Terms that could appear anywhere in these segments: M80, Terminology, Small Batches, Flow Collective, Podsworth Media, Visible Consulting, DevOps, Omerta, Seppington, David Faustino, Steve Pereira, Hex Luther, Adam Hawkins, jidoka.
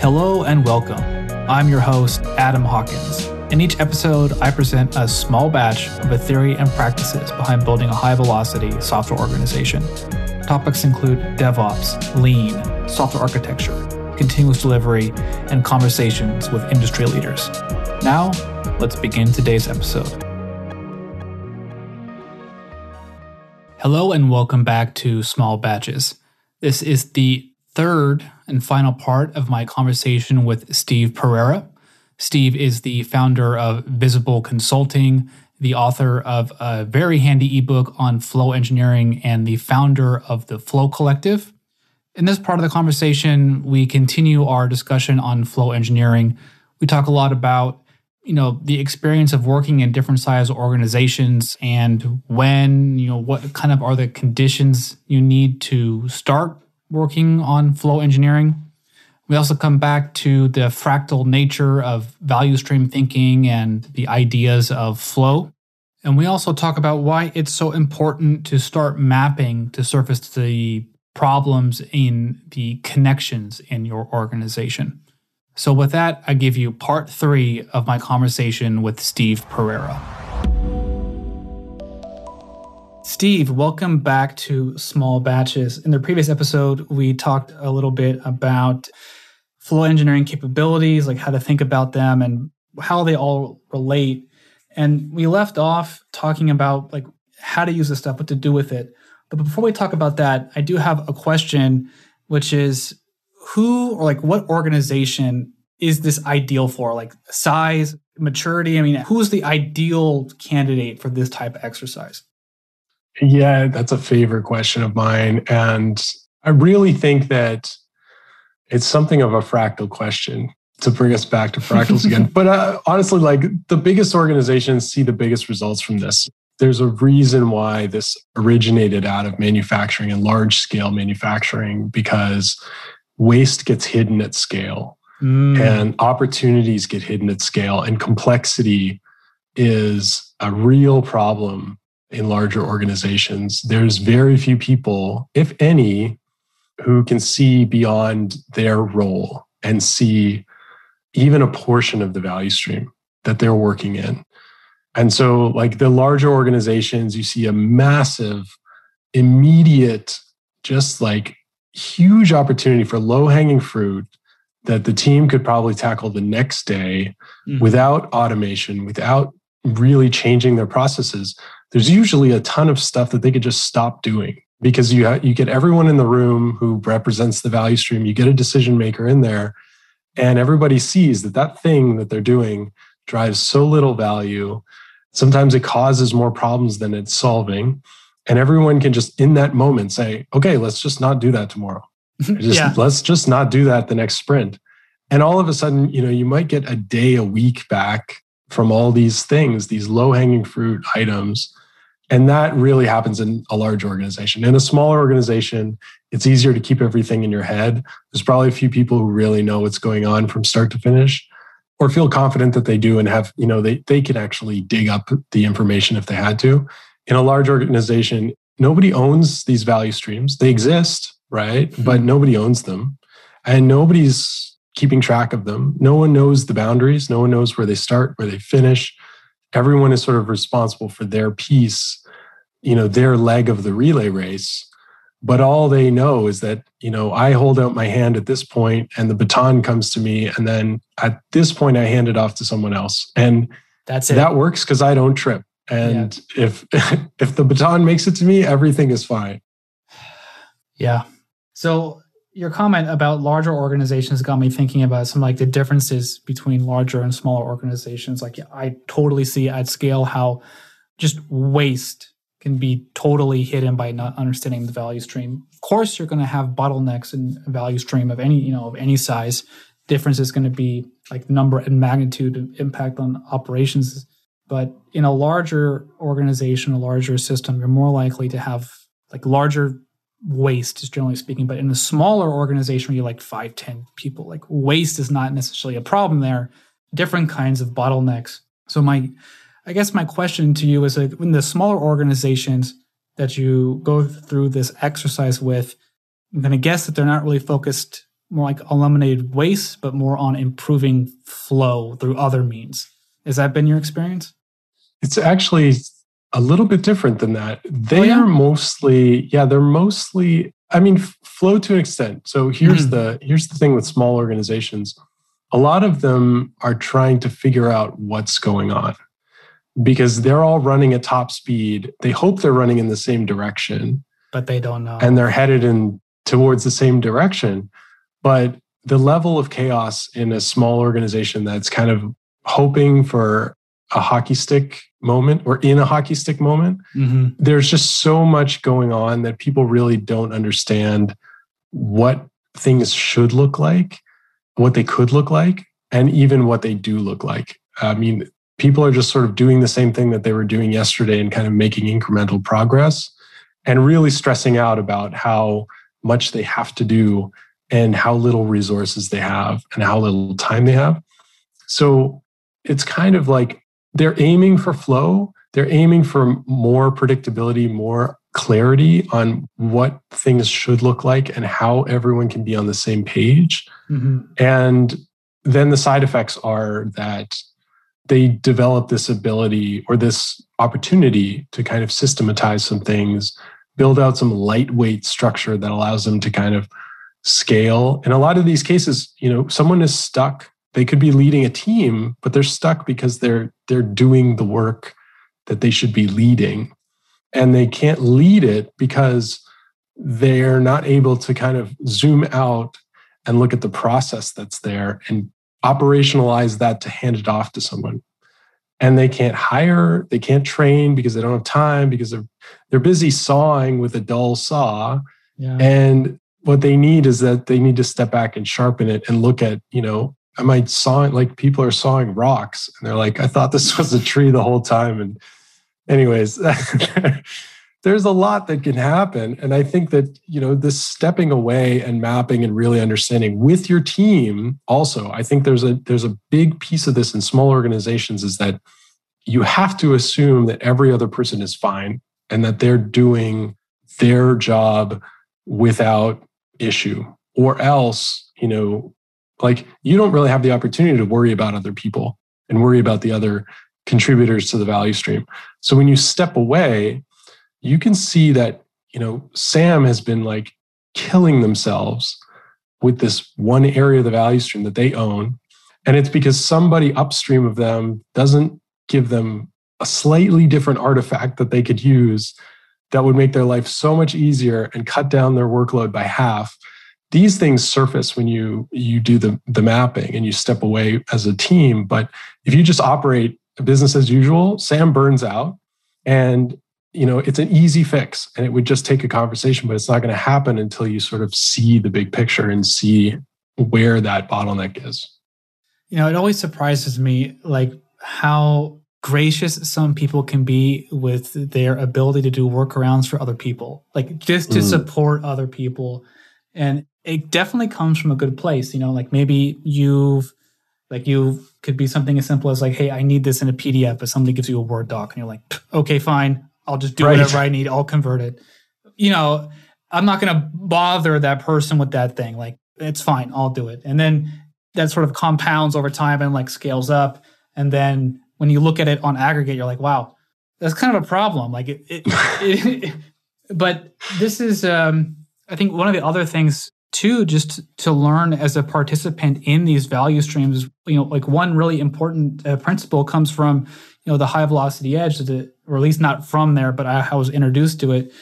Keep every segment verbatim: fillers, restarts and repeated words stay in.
Hello and welcome. I'm your host, Adam Hawkins. In each episode, I present a small batch of the theory and practices behind building a high-velocity software organization. Topics include DevOps, Lean, software architecture, continuous delivery, and conversations with industry leaders. Now, let's begin today's episode. Hello and welcome back to Small Batches. This is the third and final part of my conversation with Steve Pereira. Steve is the founder of Visible Consulting, the author of a very handy ebook on flow engineering, and the founder of the Flow Collective. In this part of the conversation, we continue our discussion on flow engineering. We talk a lot about you know, the experience of working in different size organizations and when, you know, what kind of are the conditions you need to start working on flow engineering. We also come back to the fractal nature of value stream thinking and the ideas of flow. And we also talk about why it's so important to start mapping to surface the problems in the connections in your organization. So with that, I give you part three of my conversation with Steve Pereira. Steve, welcome back to Small Batches. In the previous episode, we talked a little bit about flow engineering capabilities, like how to think about them and how they all relate. And we left off talking about like how to use this stuff, what to do with it. But before we talk about that, I do have a question, which is, who or like what organization is this ideal for? Like size, maturity? I mean, who's the ideal candidate for this type of exercise? Yeah, that's a favorite question of mine. And I really think that it's something of a fractal question, to bring us back to fractals again. But uh, honestly, like the biggest organizations see the biggest results from this. There's a reason why this originated out of manufacturing and large-scale manufacturing, because waste gets hidden at scale, mm. and opportunities get hidden at scale, and complexity is a real problem in larger organizations. There's very few people, if any, who can see beyond their role and see even a portion of the value stream that they're working in. And so like the larger organizations, you see a massive, immediate, just like huge opportunity for low-hanging fruit that the team could probably tackle the next day mm. without automation, without really changing their processes. There's usually a ton of stuff that they could just stop doing because you, ha- you get everyone in the room who represents the value stream. You get a decision maker in there and everybody sees that that thing that they're doing drives so little value. Sometimes it causes more problems than it's solving. And everyone can just in that moment say, okay, let's just not do that tomorrow. Just, yeah. Let's just not do that the next sprint. And all of a sudden, you know, you might get a day, a week back from all these things, these low-hanging fruit items. And that really happens in a large organization. In a smaller organization, it's easier to keep everything in your head. There's probably a few people who really know what's going on from start to finish, or feel confident that they do and have, you know, they, they can actually dig up the information if they had to. In a large organization, nobody owns these value streams. They exist, right? Mm-hmm. But nobody owns them and nobody's keeping track of them. No one knows the boundaries. No one knows where they start, where they finish. Everyone is sort of responsible for their piece, you know, their leg of the relay race. But all they know is that, you know, I hold out my hand at this point and the baton comes to me. And then at this point, I hand it off to someone else. And that's it. That works because I don't trip. And yeah. if if the baton makes it to me, everything is fine. Yeah. So your comment about larger organizations got me thinking about some like the differences between larger and smaller organizations. Like I totally see at scale how just waste can be totally hidden by not understanding the value stream. Of course, you're going to have bottlenecks in value stream of any, you know, of any size. Difference is going to be like number and magnitude of impact on operations. But in a larger organization, a larger system, you're more likely to have like larger waste, just generally speaking. But in a smaller organization where you're like five, ten people, like waste is not necessarily a problem there, different kinds of bottlenecks. So my, I guess my question to you is like in the smaller organizations that you go through this exercise with, I'm going to guess that they're not really focused more like eliminated waste, but more on improving flow through other means. Has that been your experience? It's actually a little bit different than that. They oh, yeah? are mostly, yeah, they're mostly, I mean, flow to an extent. So here's mm. the here's the thing with small organizations. A lot of them are trying to figure out what's going on because they're all running at top speed. They hope they're running in the same direction. But they don't know. And they're headed in towards the same direction. But the level of chaos in a small organization that's kind of hoping for a hockey stick moment or in a hockey stick moment, mm-hmm. there's just so much going on that people really don't understand what things should look like, what they could look like, and even what they do look like. I mean, people are just sort of doing the same thing that they were doing yesterday and kind of making incremental progress and really stressing out about how much they have to do and how little resources they have and how little time they have. So it's kind of like they're aiming for flow. They're aiming for more predictability, more clarity on what things should look like and how everyone can be on the same page. Mm-hmm. And then the side effects are that they develop this ability or this opportunity to kind of systematize some things, build out some lightweight structure that allows them to kind of scale. In a lot of these cases, you know, someone is stuck. They could be leading a team, but they're stuck because they're they're doing the work that they should be leading. And they can't lead it because they're not able to kind of zoom out and look at the process that's there and operationalize that to hand it off to someone. And they can't hire, they can't train because they don't have time, because they're they're busy sawing with a dull saw. Yeah. And what they need is that they need to step back and sharpen it and look at, you know, am I sawing, like people are sawing rocks and they're like, I thought this was a tree the whole time. And anyways, there's a lot that can happen. And I think that, you know, this stepping away and mapping and really understanding with your team also, I think there's a there's a big piece of this in small organizations is that you have to assume that every other person is fine and that they're doing their job without issue, or else, you know, like you don't really have the opportunity to worry about other people and worry about the other contributors to the value stream. So when you step away, you can see that, you know, Sam has been like killing themselves with this one area of the value stream that they own. And it's because somebody upstream of them doesn't give them a slightly different artifact that they could use that would make their life so much easier and cut down their workload by half. These things surface when you you do the, the mapping and you step away as a team. But if you just operate business as usual, Sam burns out, and you know it's an easy fix, and it would just take a conversation. But it's not going to happen until you sort of see the big picture and see where that bottleneck is. You know, it always surprises me like how gracious some people can be with their ability to do workarounds for other people, like just to mm. support other people. And it definitely comes from a good place, you know, like maybe you've, like you could be something as simple as like, hey, I need this in a P D F, but somebody gives you a Word doc and you're like, okay, fine, I'll just do right. whatever I need, I'll convert it. You know, I'm not going to bother that person with that thing. Like, it's fine, I'll do it. And then that sort of compounds over time and like scales up. And then when you look at it on aggregate, you're like, wow, that's kind of a problem. Like it, it, it but this is, um, I think one of the other things too, just to learn as a participant in these value streams, you know, like one really important uh, principle comes from, you know, the high velocity edge, the, or at least not from there, but I, I was introduced to it,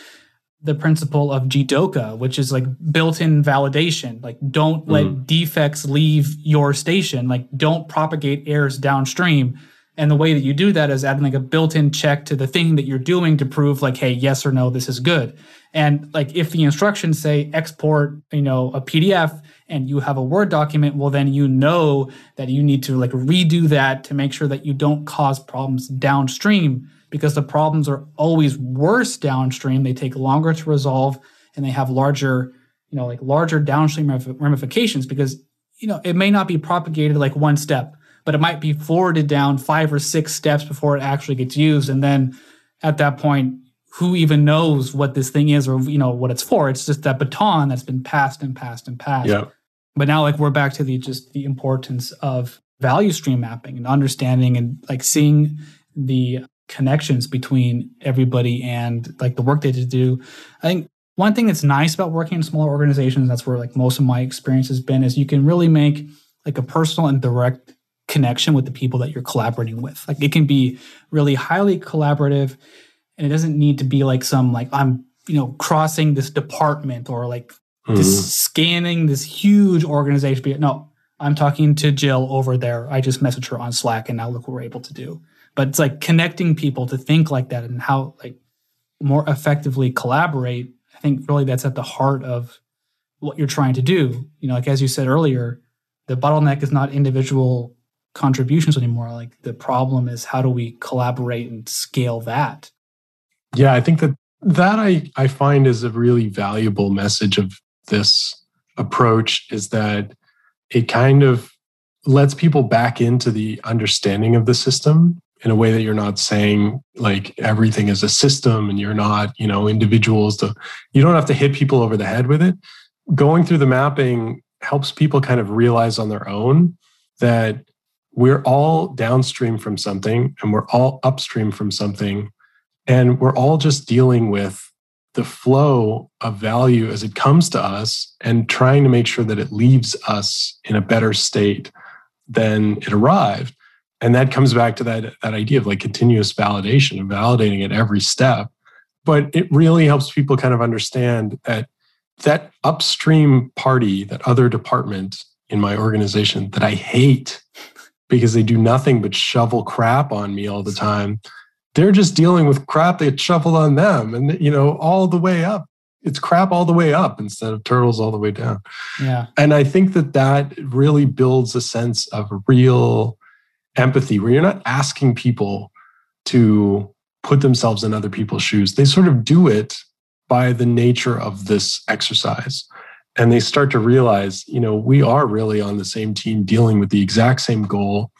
the principle of jidoka, which is like built-in validation. Like don't mm-hmm. let defects leave your station. Like don't propagate errors downstream. And the way that you do that is adding like a built-in check to the thing that you're doing to prove like, hey, yes or no, this is good. And like if the instructions say export, you know, a P D F and you have a Word document, well, then you know that you need to like redo that to make sure that you don't cause problems downstream, because the problems are always worse downstream. They take longer to resolve and they have larger, you know, like larger downstream ramifications because, you know, it may not be propagated like one step, but it might be forwarded down five or six steps before it actually gets used. And then at that point, who even knows what this thing is or, you know, what it's for? It's just that baton that's been passed and passed and passed. Yeah. But now, like, we're back to the just the importance of value stream mapping and understanding and like seeing the connections between everybody and like the work they do. I think one thing that's nice about working in smaller organizations, that's where like most of my experience has been, is you can really make like a personal and direct connection with the people that you're collaborating with. Like it can be really highly collaborative, and it doesn't need to be like some like I'm, you know, crossing this department or like mm. this scanning this huge organization. No, I'm talking to Jill over there. I just messaged her on Slack and now look what we're able to do. But it's like connecting people to think like that and how like more effectively collaborate. I think really that's at the heart of what you're trying to do. You know, like as you said earlier, the bottleneck is not individual contributions anymore. Like the problem is how do we collaborate and scale that? Yeah, I think that that I, I find is a really valuable message of this approach, is that it kind of lets people back into the understanding of the system in a way that you're not saying like everything is a system and you're not, you know, individuals. To, you don't have to hit people over the head with it. Going through the mapping helps people kind of realize on their own that we're all downstream from something and we're all upstream from something. And we're all just dealing with the flow of value as it comes to us and trying to make sure that it leaves us in a better state than it arrived. And that comes back to that, that idea of like continuous validation and validating at every step. But it really helps people kind of understand that that upstream party, that other department in my organization that I hate because they do nothing but shovel crap on me all the time, they're just dealing with crap they shoveled on them, and you know, all the way up. It's crap all the way up instead of turtles all the way down. Yeah. And I think that that really builds a sense of real empathy, where you're not asking people to put themselves in other people's shoes. They sort of do it by the nature of this exercise. And they start to realize, you know, we are really on the same team dealing with the exact same goal.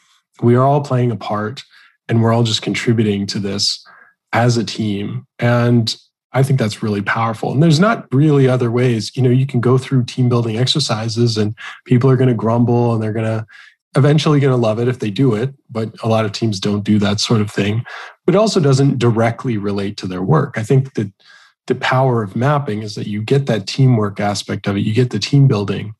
We are all playing a part. And we're all just contributing to this as a team. And I think that's really powerful. And there's not really other ways. You know, you can go through team building exercises and people are going to grumble and they're going to eventually going to love it if they do it. But a lot of teams don't do that sort of thing. But it also doesn't directly relate to their work. I think that the power of mapping is that you get that teamwork aspect of it. You get the team building.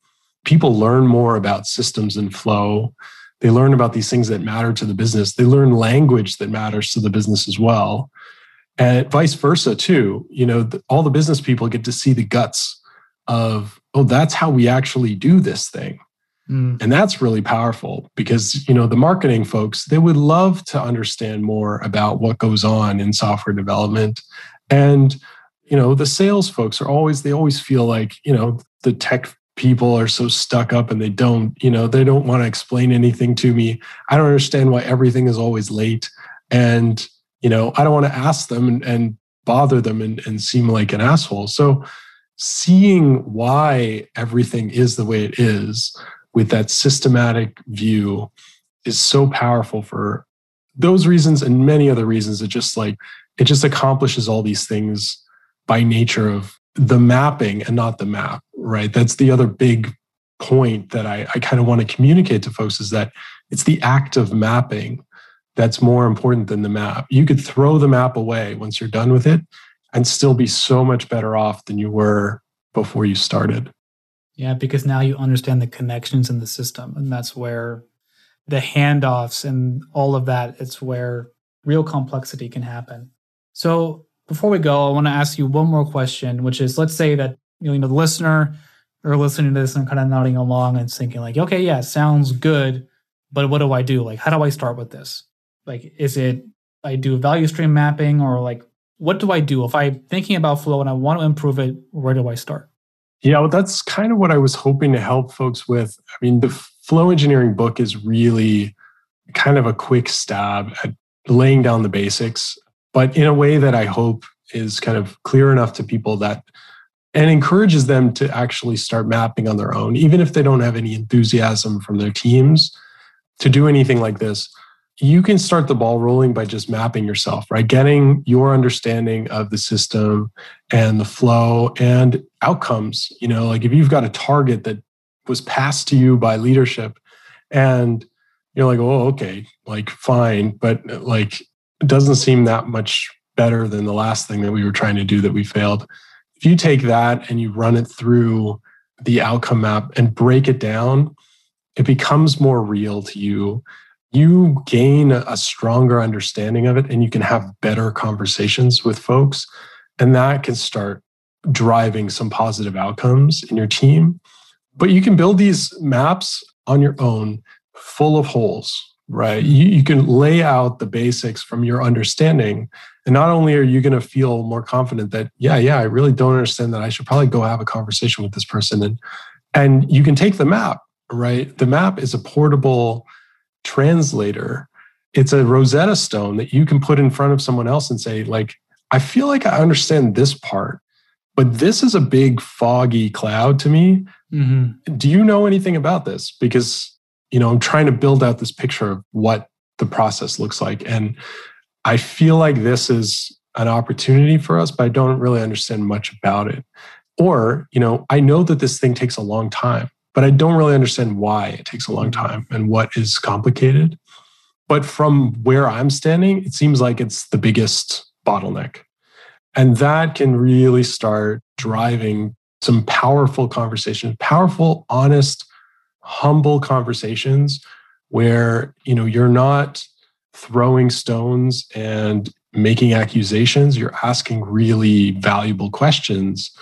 People learn more about systems and flow. They learn about these things that matter to the business. They learn language that matters to the business as well. And vice versa too. You know, the, all the business people get to see the guts of, oh, that's how we actually do this thing. Mm. And that's really powerful because, you know, the marketing folks, they would love to understand more about what goes on in software development. And, you know, the sales folks are always, they always feel like, you know, the tech people are so stuck up and they don't, you know, they don't want to explain anything to me. I don't understand why everything is always late. And, you know, I don't want to ask them and, and bother them and, and seem like an asshole. So seeing why everything is the way it is with that systematic view is so powerful for those reasons and many other reasons. It just like, it just accomplishes all these things by nature of the mapping and not the map, right? That's the other big point that I, I kind of want to communicate to folks, is that it's the act of mapping that's more important than the map. You could throw the map away once you're done with it and still be so much better off than you were before you started. Yeah, because now you understand the connections in the system, and that's where the handoffs and all of that, it's where real complexity can happen. So before we go, I want to ask you one more question, which is, let's say that, you know, the listener or listening to this and kind of nodding along and thinking like, okay, yeah, sounds good, but what do I do? Like, how do I start with this? Like, is it, I do value stream mapping, or like, what do I do? If I'm thinking about flow and I want to improve it, where do I start? Yeah, well, that's kind of what I was hoping to help folks with. I mean, the flow engineering book is really kind of a quick stab at laying down the basics, but in a way that I hope is kind of clear enough to people that, and encourages them to actually start mapping on their own, even if they don't have any enthusiasm from their teams to do anything like this. You can start the ball rolling by just mapping yourself, right? Getting your understanding of the system and the flow and outcomes. You know, like if you've got a target that was passed to you by leadership, and you're like, oh, okay, like fine, but like it doesn't seem that much better than the last thing that we were trying to do that we failed. If you take that and you run it through the outcome map and break it down, it becomes more real to you. You gain a stronger understanding of it, and you can have better conversations with folks. And that can start driving some positive outcomes in your team. But you can build these maps on your own full of holes, right? You, you can lay out the basics from your understanding. And not only are you going to feel more confident that, yeah, yeah, I really don't understand that. I should probably go have a conversation with this person. And, and you can take the map, right? The map is a portable translator. It's a Rosetta Stone that you can put in front of someone else and say, like, I feel like I understand this part, but this is a big foggy cloud to me. Mm-hmm. Do you know anything about this? Because, you know, I'm trying to build out this picture of what the process looks like. And I feel like this is an opportunity for us, but I don't really understand much about it. Or, you know, I know that this thing takes a long time, but I don't really understand why it takes a long time and what is complicated. But from where I'm standing, it seems like it's the biggest bottleneck. And that can really start driving some powerful conversations, powerful, honest, humble conversations where, you know, you're not throwing stones and making accusations. You're asking really valuable questions.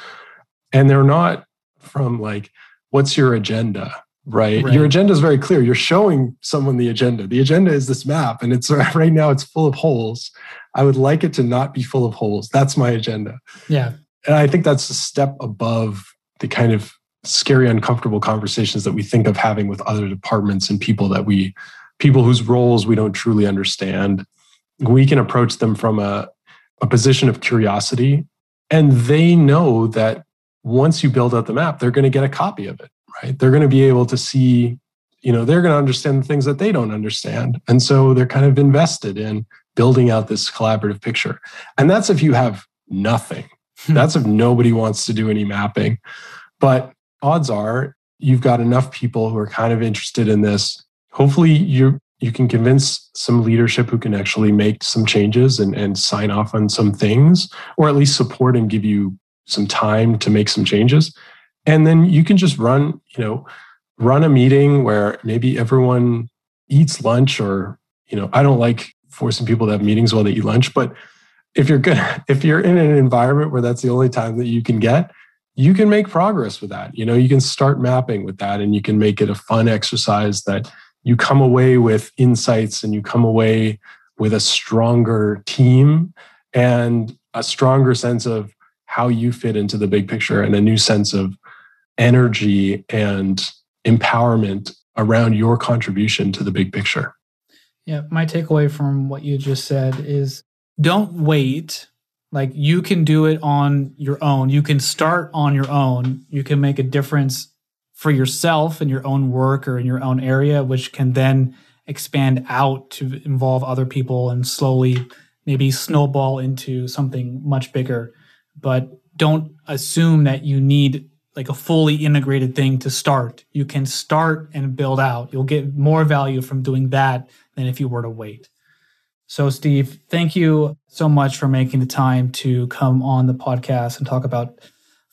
And they're not from like, what's your agenda, right? right? Your agenda is very clear. You're showing someone the agenda. The agenda is this map, and it's right now it's full of holes. I would like it to not be full of holes. That's my agenda. Yeah. And I think that's a step above the kind of scary, uncomfortable conversations that we think of having with other departments and people that we, people whose roles we don't truly understand. We can approach them from a, a position of curiosity, and they know that once you build out the map, they're going to get a copy of it, right? They're going to be able to see, you know, they're going to understand the things that they don't understand. And so they're kind of invested in building out this collaborative picture. And that's if you have nothing. That's if nobody wants to do any mapping. But odds are you've got enough people who are kind of interested in this. Hopefully you you can convince some leadership who can actually make some changes and, and sign off on some things, or at least support and give you some time to make some changes. And then you can just run, you know, run a meeting where maybe everyone eats lunch, or, you know, I don't like forcing people to have meetings while they eat lunch, but if you're good, if you're in an environment where that's the only time that you can get, you can make progress with that. You know, you can start mapping with that, and you can make it a fun exercise that you come away with insights, and you come away with a stronger team and a stronger sense of how you fit into the big picture, and a new sense of energy and empowerment around your contribution to the big picture. Yeah. My takeaway from what you just said is don't wait. Like, you can do it on your own. You can start on your own. You can make a difference for yourself in your own work or in your own area, which can then expand out to involve other people and slowly maybe snowball into something much bigger. But don't assume that you need like a fully integrated thing to start. You can start and build out. You'll get more value from doing that than if you were to wait. So, Steve, thank you so much for making the time to come on the podcast and talk about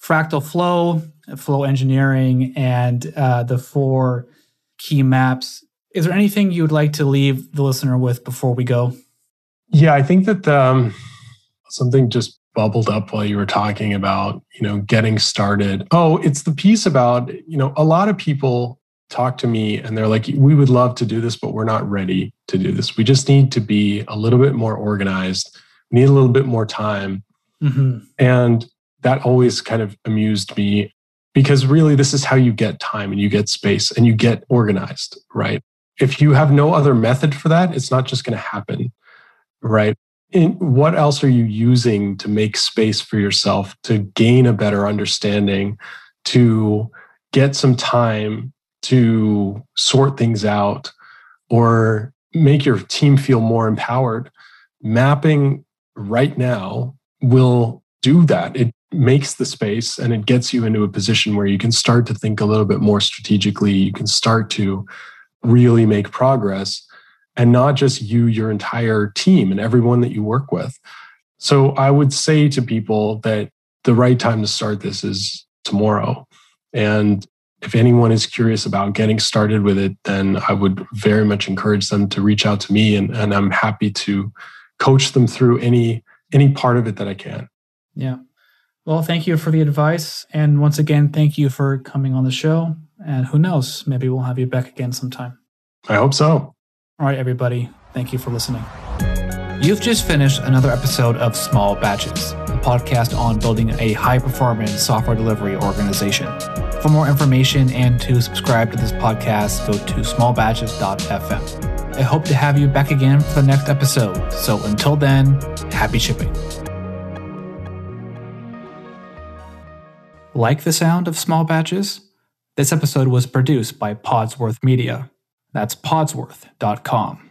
fractal flow, flow engineering, and uh, the four key maps. Is there anything you would like to leave the listener with before we go? Yeah, I think that um, something just bubbled up while you were talking about, you know, getting started. Oh, it's the piece about, you know, a lot of people talk to me and they're like, we would love to do this, but we're not ready to do this. We just need to be a little bit more organized. We need a little bit more time. Mm-hmm. And that always kind of amused me, because really this is how you get time and you get space and you get organized, right? If you have no other method for that, it's not just going to happen, right? In, what else are you using to make space for yourself, to gain a better understanding, to get some time to sort things out, or make your team feel more empowered? Mapping right now will do that. It makes the space and it gets you into a position where you can start to think a little bit more strategically. You can start to really make progress, and not just you, your entire team and everyone that you work with. So I would say to people that the right time to start this is tomorrow. And if anyone is curious about getting started with it, then I would very much encourage them to reach out to me, and, and I'm happy to coach them through any any part of it that I can. Yeah. Well, thank you for the advice. And once again, thank you for coming on the show. And who knows, maybe we'll have you back again sometime. I hope so. All right, everybody. Thank you for listening. You've just finished another episode of Small Batches, a podcast on building a high-performance software delivery organization. For more information and to subscribe to this podcast, go to small batches dot f m. I hope to have you back again for the next episode. So until then, happy shipping. Like the sound of Small Batches? This episode was produced by Podsworth Media. That's podsworth dot com.